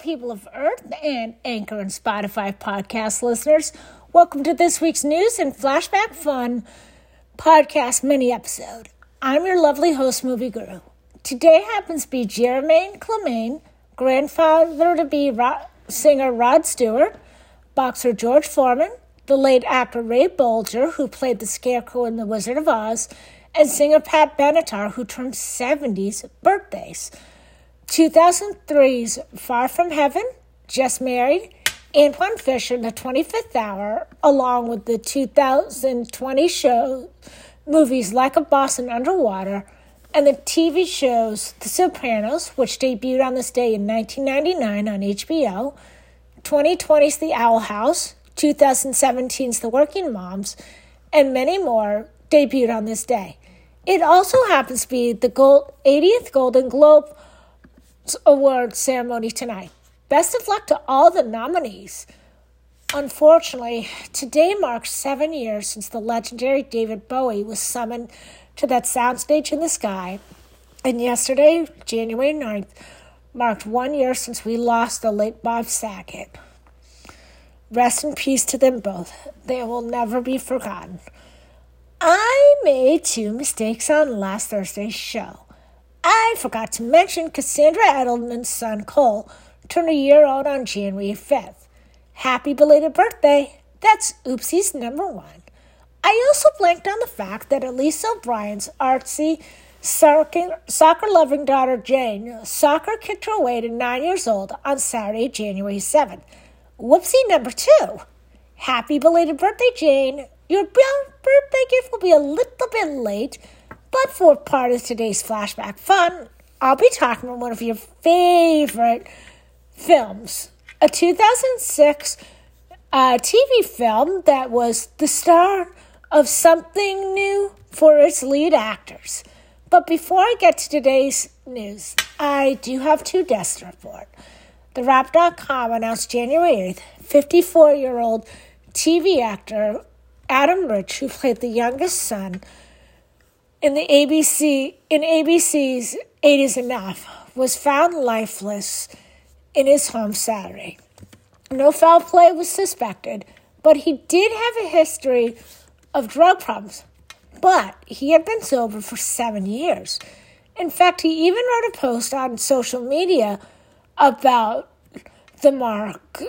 people of Earth and Anchor and Spotify podcast listeners. Welcome to this week's News and Flashback Fun podcast mini-episode. I'm your lovely host, Movie Guru. Today happens to be Jermaine Clement, grandfather-to-be singer Rod Stewart, boxer George Foreman, the late actor Ray Bolger, who played the Scarecrow in The Wizard of Oz, and singer Pat Benatar, who turned 70's birthdays. 2003's Far From Heaven, Just Married, Antoine Fisher, The 25th Hour, along with the 2020 show movies Like a Boss and Underwater, and the TV shows The Sopranos, which debuted on this day in 1999 on HBO, 2020's The Owl House, 2017's The Working Moms, and many more debuted on this day. It also happens to be the 80th Golden Globe Award ceremony tonight. Best of luck to all the nominees. Unfortunately, today marks 7 years since the legendary David Bowie was summoned to that soundstage in the sky, and yesterday, January 9th, marked 1 year since we lost the late Bob Saget. Rest in peace to them both. They will never be forgotten. I made two mistakes on last Thursday's show. I forgot to mention Cassandra Edelman's son, Cole, turned a year old on January 5th. Happy belated birthday. That's oopsies number one. I also blanked on the fact that Elise O'Brien's artsy, soccer-loving daughter, Jane, soccer kicked her away to 9 years old on Saturday, January 7th. Whoopsie number two. Happy belated birthday, Jane. Your birthday gift will be a little bit late, but for part of today's Flashback Fun, I'll be talking about one of your favorite films, a 2006 TV film that was the star of something new for its lead actors. But before I get to today's news, I do have two deaths to report. The Rap.com announced January 8th, 54-year-old TV actor Adam Rich, who played the youngest son in ABC's 8 is Enough, was found lifeless in his home Saturday. No foul play was suspected, but he did have a history of drug problems. But he had been sober for 7 years. In fact, he even wrote a post on social media about the mark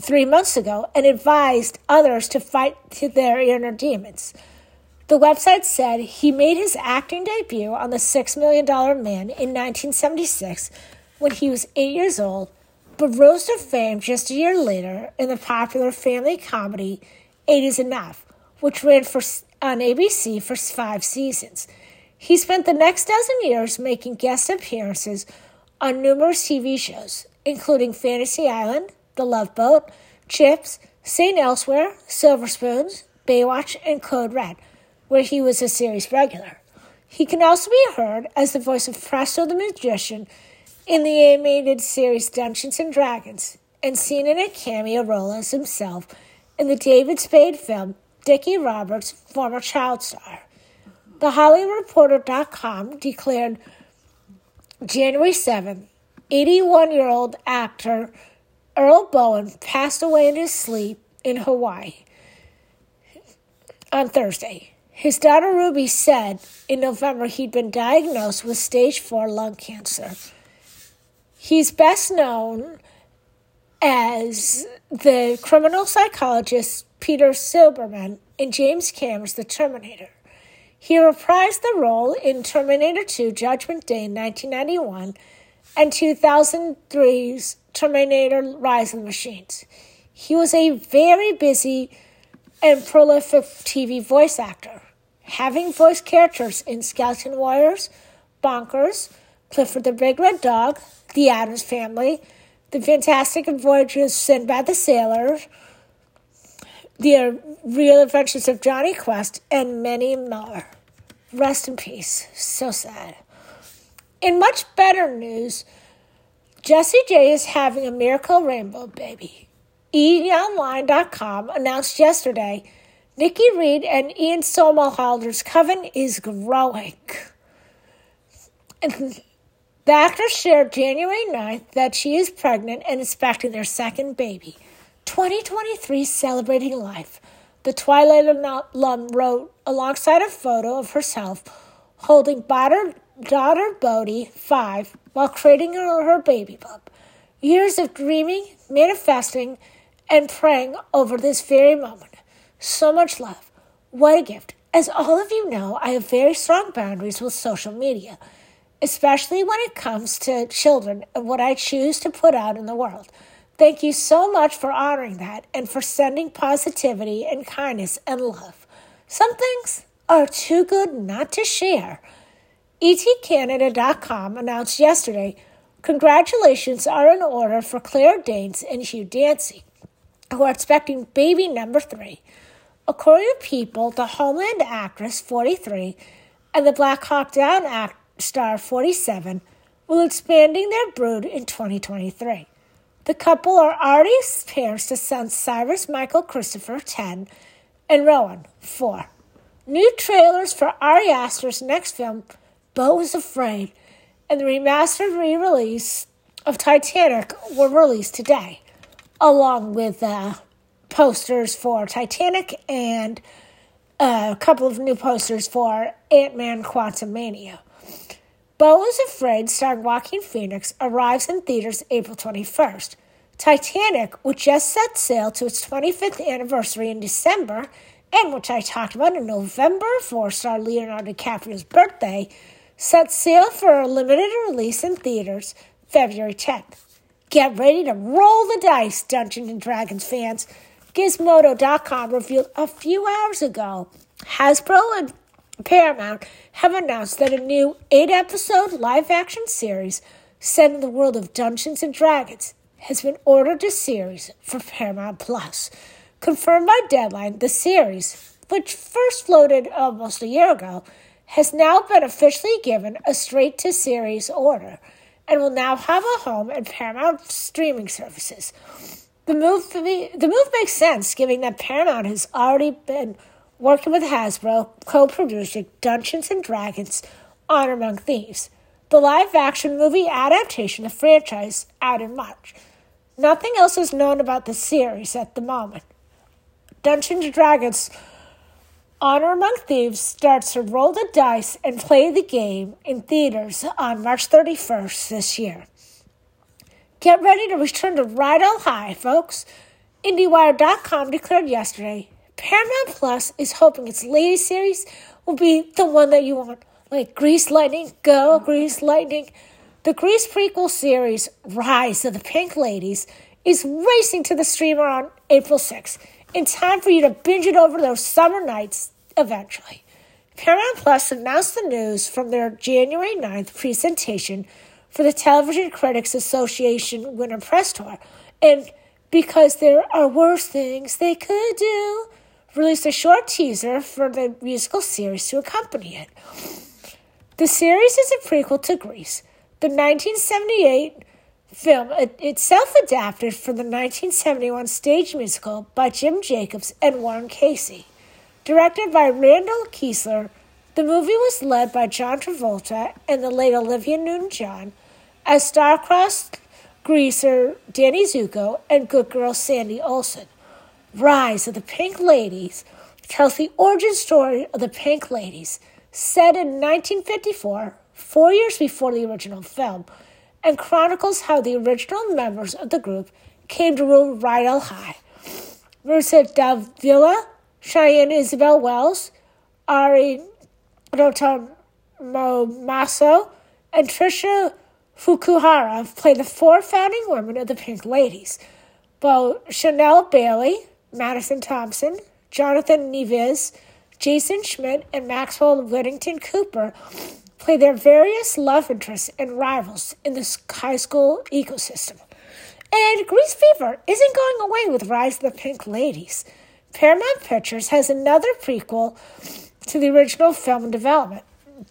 3 months ago and advised others to fight to their inner demons. The website said he made his acting debut on The $6 Million Man in 1976 when he was 8 years old, but rose to fame just a year later in the popular family comedy 8 is Enough, which ran on ABC for 5 seasons. He spent the next dozen years making guest appearances on numerous TV shows, including Fantasy Island, The Love Boat, Chips, St. Elsewhere, Silver Spoons, Baywatch, and Code Red, where he was a series regular. He can also be heard as the voice of Presto the Magician in the animated series Dungeons and Dragons, and seen in a cameo role as himself in the David Spade film Dickie Roberts, Former Child Star. The HollyReporter.com declared January 7th, 81-year-old actor Earl Bowen passed away in his sleep in Hawaii on Thursday. His daughter Ruby said in November he'd been diagnosed with stage 4 lung cancer. He's best known as the criminal psychologist Peter Silberman in James Cameron's The Terminator. He reprised the role in Terminator 2 Judgment Day in 1991 and 2003's Terminator Rise of the Machines. He was a very busy and prolific TV voice actor, having voiced characters in Skeleton Warriors, Bonkers, Clifford the Big Red Dog, The Addams Family, The Fantastic Voyages of Sinbad the Sailor, The Real Adventures of Johnny Quest, and many more. Rest in peace. So sad. In much better news, Jessie J is having a miracle rainbow baby. EOnline.com announced yesterday Nikki Reed and Ian Somerhalder's coven is growing. The actress shared January 9th that she is pregnant and expecting their second baby. 2023 celebrating life. The Twilight alum wrote alongside a photo of herself holding daughter Bodhi, 5, while creating her baby bump. Years of dreaming, manifesting, and praying over this very moment. So much love. What a gift. As all of you know, I have very strong boundaries with social media, especially when it comes to children and what I choose to put out in the world. Thank you so much for honoring that and for sending positivity and kindness and love. Some things are too good not to share. ETCanada.com announced yesterday, congratulations are in order for Claire Danes and Hugh Dancy, who are expecting baby number 3. According to People, the Homeland actress, 43, and the Black Hawk Down star, 47, will expanding their brood in 2023. The couple are already parents to sons Cyrus Michael Christopher, 10, and Rowan, 4. New trailers for Ari Aster's next film, Beau Is Afraid, and the remastered re-release of Titanic were released today, along with posters for Titanic and a couple of new posters for Ant-Man Quantumania. Beau Is Afraid, starring Joaquin Phoenix, arrives in theaters April 21st. Titanic, which just set sail to its 25th anniversary in December, and which I talked about in November for star Leonardo DiCaprio's birthday, set sail for a limited release in theaters February 10th. Get ready to roll the dice, Dungeons and Dragons fans. Gizmodo.com revealed a few hours ago, Hasbro and Paramount have announced that a new 8-episode live-action series set in the world of Dungeons and Dragons has been ordered to series for Paramount+. Confirmed by Deadline, the series, which first floated almost a year ago, has now been officially given a straight-to-series order and will now have a home at Paramount streaming services. The move makes sense, given that Paramount has already been working with Hasbro, co-producing Dungeons and Dragons, Honor Among Thieves, the live-action movie adaptation of the franchise out in March. Nothing else is known about the series at the moment. Dungeons and Dragons, Honor Among Thieves starts to roll the dice and play the game in theaters on March 31st this year. Get ready to return to Rydell High, folks. IndieWire.com declared yesterday, Paramount Plus is hoping its latest series will be the one that you want, like Grease Lightning, Go Grease Lightning. The Grease prequel series, Rise of the Pink Ladies, is racing to the streamer on April 6th, in time for you to binge it over those summer nights eventually. Paramount Plus announced the news from their January 9th presentation for the Television Critics Association Winter Press Tour, and Because There Are Worse Things They Could Do, released a short teaser for the musical series to accompany it. The series is a prequel to Grease, the 1978 film itself adapted from the 1971 stage musical by Jim Jacobs and Warren Casey. Directed by Randall Kiesler, the movie was led by John Travolta and the late Olivia Newton-John as star-crossed greaser Danny Zuko and good girl Sandy Olsen. Rise of the Pink Ladies tells the origin story of the Pink Ladies, set in 1954, 4 years before the original film, and chronicles how the original members of the group came to rule Rydell High. Marissa Davila, Cheyenne Isabel Wells, Ari Notomaso, and Trisha Fukuhara play the four founding women of the Pink Ladies. Both Chanel Bailey, Madison Thompson, Jonathan Nevis, Jason Schmidt, and Maxwell Whittington Cooper play their various love interests and rivals in this high school ecosystem. And Grease fever isn't going away with Rise of the Pink Ladies. Paramount Pictures has another prequel to the original film in development,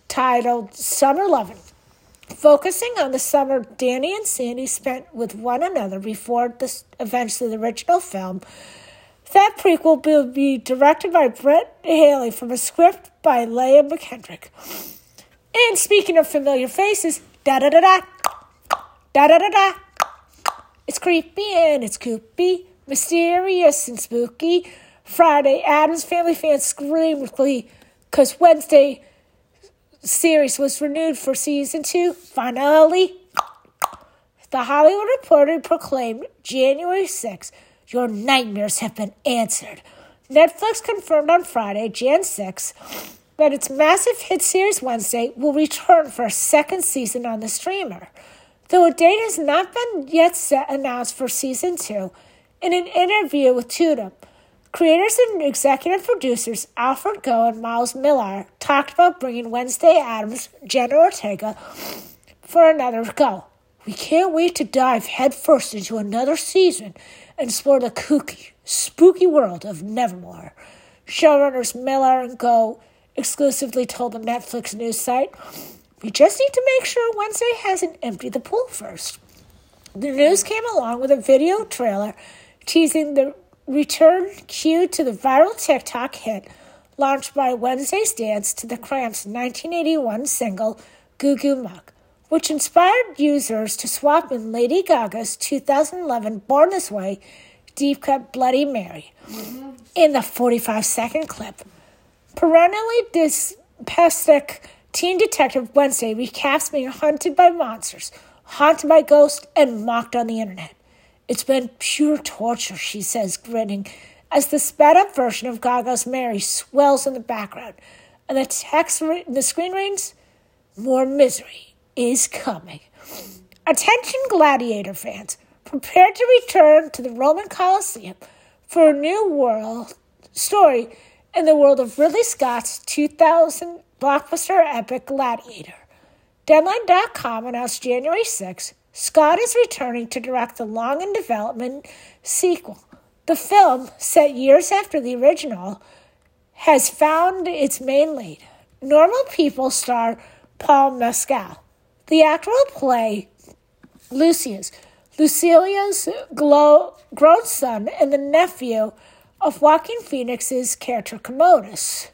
titled Summer Lovin', focusing on the summer Danny and Sandy spent with one another before the events of the original film. That prequel will be directed by Brett Haley from a script by Leah McKendrick. And speaking of familiar faces, Da-da-da-da. Da-da-da-da. It's creepy and it's goopy, mysterious and spooky. Friday, Adam's family fans scream with glee, because Wednesday series was renewed for season 2. Finally, The Hollywood Reporter proclaimed January 6th, your nightmares have been answered. Netflix confirmed on Friday, Jan 6th, that its massive hit series Wednesday will return for a second season on the streamer. Though a date has not been yet announced for season 2, in an interview with Tudum, creators and executive producers Alfred Goh and Miles Millar talked about bringing Wednesday Addams, Jenna Ortega, for another go. We can't wait to dive headfirst into another season and explore the kooky, spooky world of Nevermore. Showrunners Millar and Goh exclusively told the Netflix news site, we just need to make sure Wednesday hasn't emptied the pool first. The news came along with a video trailer teasing the return cue to the viral TikTok hit launched by Wednesday's dance to the Cramps' 1981 single, Goo Goo Muck, which inspired users to swap in Lady Gaga's 2011 Born This Way deep-cut Bloody Mary in the 45-second clip. Perennially dyspeptic teen detective Wednesday recaps being hunted by monsters, haunted by ghosts, and mocked on the internet. It's been pure torture, she says, grinning, as the sped-up version of Gaga's Mary swells in the background, and the text in the screen reads, more misery is coming. Attention Gladiator fans, prepare to return to the Roman Colosseum for a new world story in the world of Ridley Scott's 2000 blockbuster epic Gladiator. Deadline.com announced January 6th, Scott is returning to direct the long-in-development sequel. The film, set years after the original, has found its main lead. Normal People star Paul Mescal. The actor will play Lucius, Lucilia's grown son and the nephew of Joaquin Phoenix's character Commodus.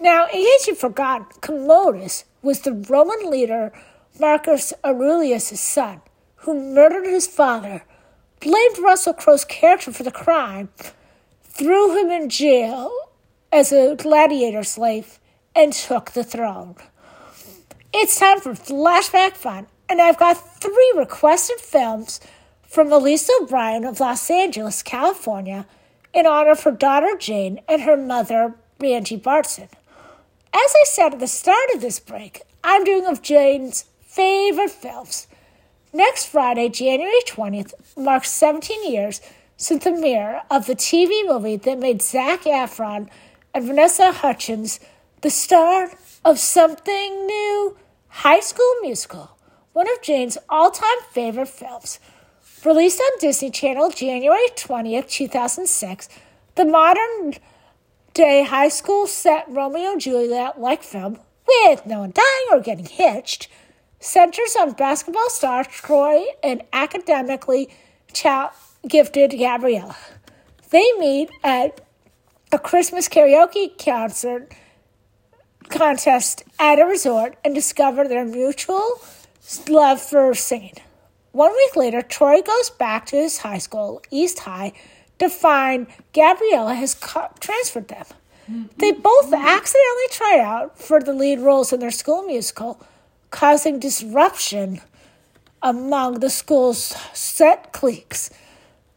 Now, in case you've forgotten, Commodus was the Roman leader Marcus Aurelius' son, who murdered his father, blamed Russell Crowe's character for the crime, threw him in jail as a gladiator slave, and took the throne. It's time for Flashback Fun, and I've got 3 requested films from Elise O'Brien of Los Angeles, California, in honor of her daughter Jane and her mother, Angie Bartson. As I said at the start of this break, I'm doing of Jane's favorite films. Next Friday, January 20th, marks 17 years since the premiere of the TV movie that made Zac Efron and Vanessa Hutchins the star of Something New, High School Musical, one of Jane's all-time favorite films. Released on Disney Channel January 20th, 2006, the modern-day high school set Romeo and Juliet-like film, with no one dying or getting hitched, centers on basketball star Troy and academically gifted Gabriella. They meet at a Christmas karaoke contest at a resort and discover their mutual love for singing. 1 week later, Troy goes back to his high school, East High, to find Gabriella has transferred them. They both accidentally try out for the lead roles in their school musical, causing disruption among the school's set cliques.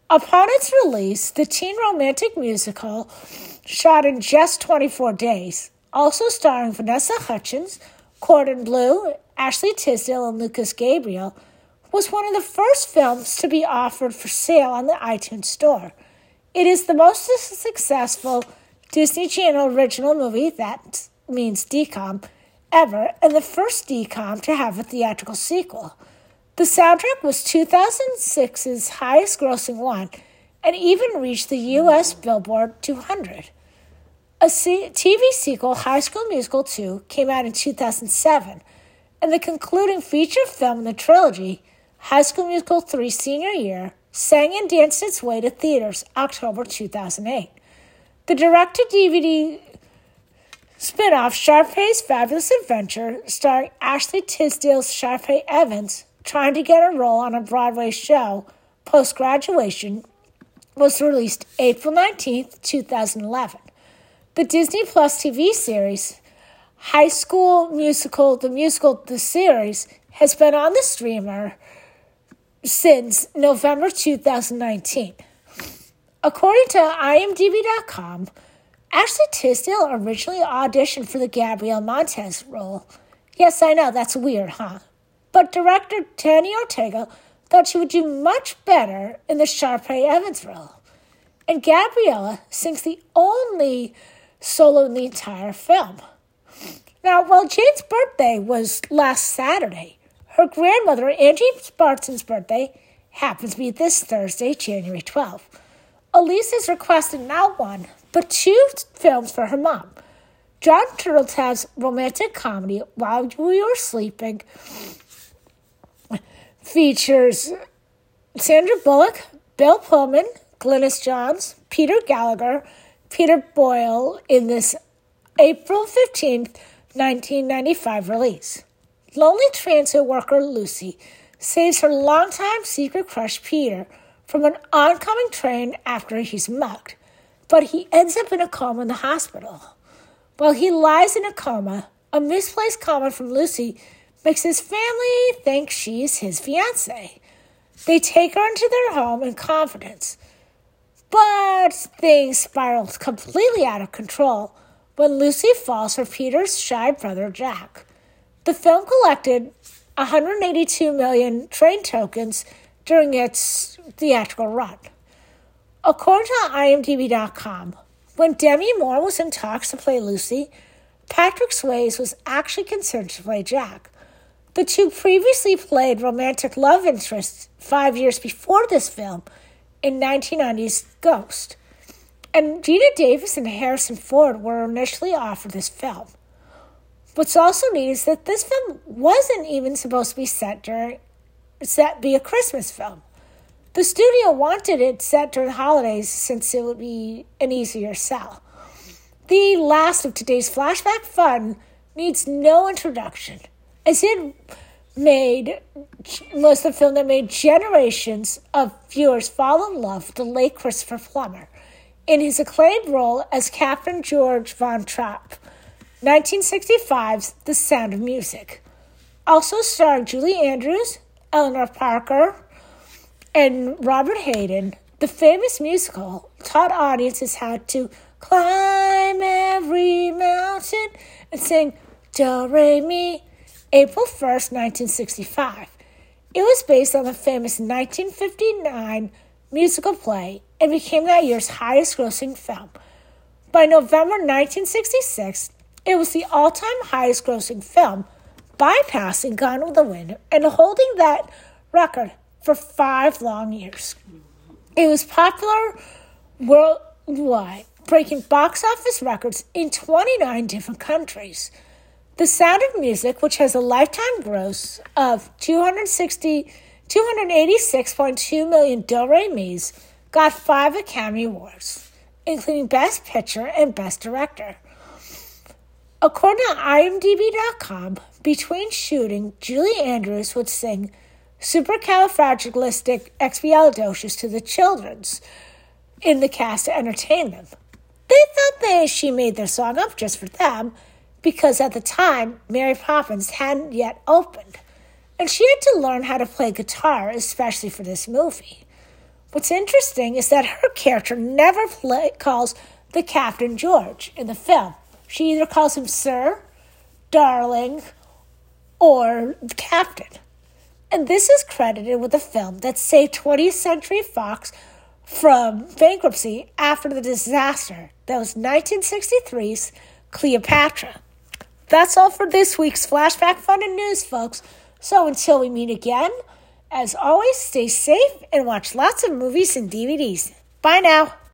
Upon its release, the teen romantic musical, shot in just 24 days, also starring Vanessa Hutchins, Cordon Bleu, Ashley Tisdale, and Lucas Gabriel, was one of the first films to be offered for sale on the iTunes Store. It is the most successful Disney Channel original movie, that means DCOM, ever, and the first DCOM to have a theatrical sequel. The soundtrack was 2006's highest-grossing one, and even reached the U.S. Billboard 200. A TV sequel, High School Musical 2, came out in 2007, and the concluding feature film in the trilogy, High School Musical 3 Senior Year, sang and danced its way to theaters October 2008. The direct-to-DVD Spin-off Sharpay's Fabulous Adventure, starring Ashley Tisdale's Sharpay Evans, trying to get a role on a Broadway show post-graduation, was released April 19, 2011. The Disney Plus TV series High School Musical, The Series has been on the streamer since November 2019. According to IMDb.com, Ashley Tisdale originally auditioned for the Gabrielle Montez role. Yes, I know, that's weird, huh? But director Tani Ortega thought she would do much better in the Sharpay Evans role. And Gabriella sings the only solo in the entire film. Now, while Jane's birthday was last Saturday, her grandmother, Angie Barton's birthday, happens to be this Thursday, January 12th. Elise has requested not one, but two films for her mom. John Turteltaub's romantic comedy, While We Were Sleeping, features Sandra Bullock, Bill Pullman, Glynis Johns, Peter Gallagher, Peter Boyle in this April 15, 1995 release. Lonely transit worker Lucy saves her longtime secret crush Peter from an oncoming train after he's mugged, but he ends up in a coma in the hospital. While he lies in a coma, a misplaced comment from Lucy makes his family think she's his fiancée. They take her into their home in confidence, but things spiral completely out of control when Lucy falls for Peter's shy brother Jack. The film collected 182 million train tokens during its theatrical run. According to IMDb.com, when Demi Moore was in talks to play Lucy, Patrick Swayze was actually considered to play Jack. The two previously played romantic love interests 5 years before this film in 1990's Ghost, and Gina Davis and Harrison Ford were initially offered this film. What's also neat is that this film wasn't even supposed to be set to be a Christmas film. The studio wanted it set during the holidays since it would be an easier sell. The last of today's flashback fun needs no introduction, as it was the film that made generations of viewers fall in love with the late Christopher Plummer in his acclaimed role as Captain George von Trapp, 1965's The Sound of Music. Also starring Julie Andrews, Eleanor Parker, and Robert Hayden, the famous musical taught audiences how to climb every mountain and sing Do Re Mi. April 1st, 1965. It was based on the famous 1959 musical play and became that year's highest-grossing film. By November 1966, it was the all-time highest-grossing film, bypassing Gone with the Wind and holding that record for 5 long years. It was popular worldwide, breaking box office records in 29 different countries. The Sound of Music, which has a lifetime gross of 286.2 million Do-Re-Mis, got 5 Academy Awards, including Best Picture and Best Director. According to IMDb.com, between shooting, Julie Andrews would sing Supercalifragilisticexpialidocious to the children's in the cast to entertain them. They thought she made their song up just for them, because at the time, Mary Poppins hadn't yet opened, and she had to learn how to play guitar, especially for this movie. What's interesting is that her character never calls the Captain George in the film. She either calls him Sir, Darling, or the Captain. And this is credited with a film that saved 20th Century Fox from bankruptcy after the disaster that was 1963's Cleopatra. That's all for this week's Flashback Fun and News, folks. So until we meet again, as always, stay safe and watch lots of movies and DVDs. Bye now.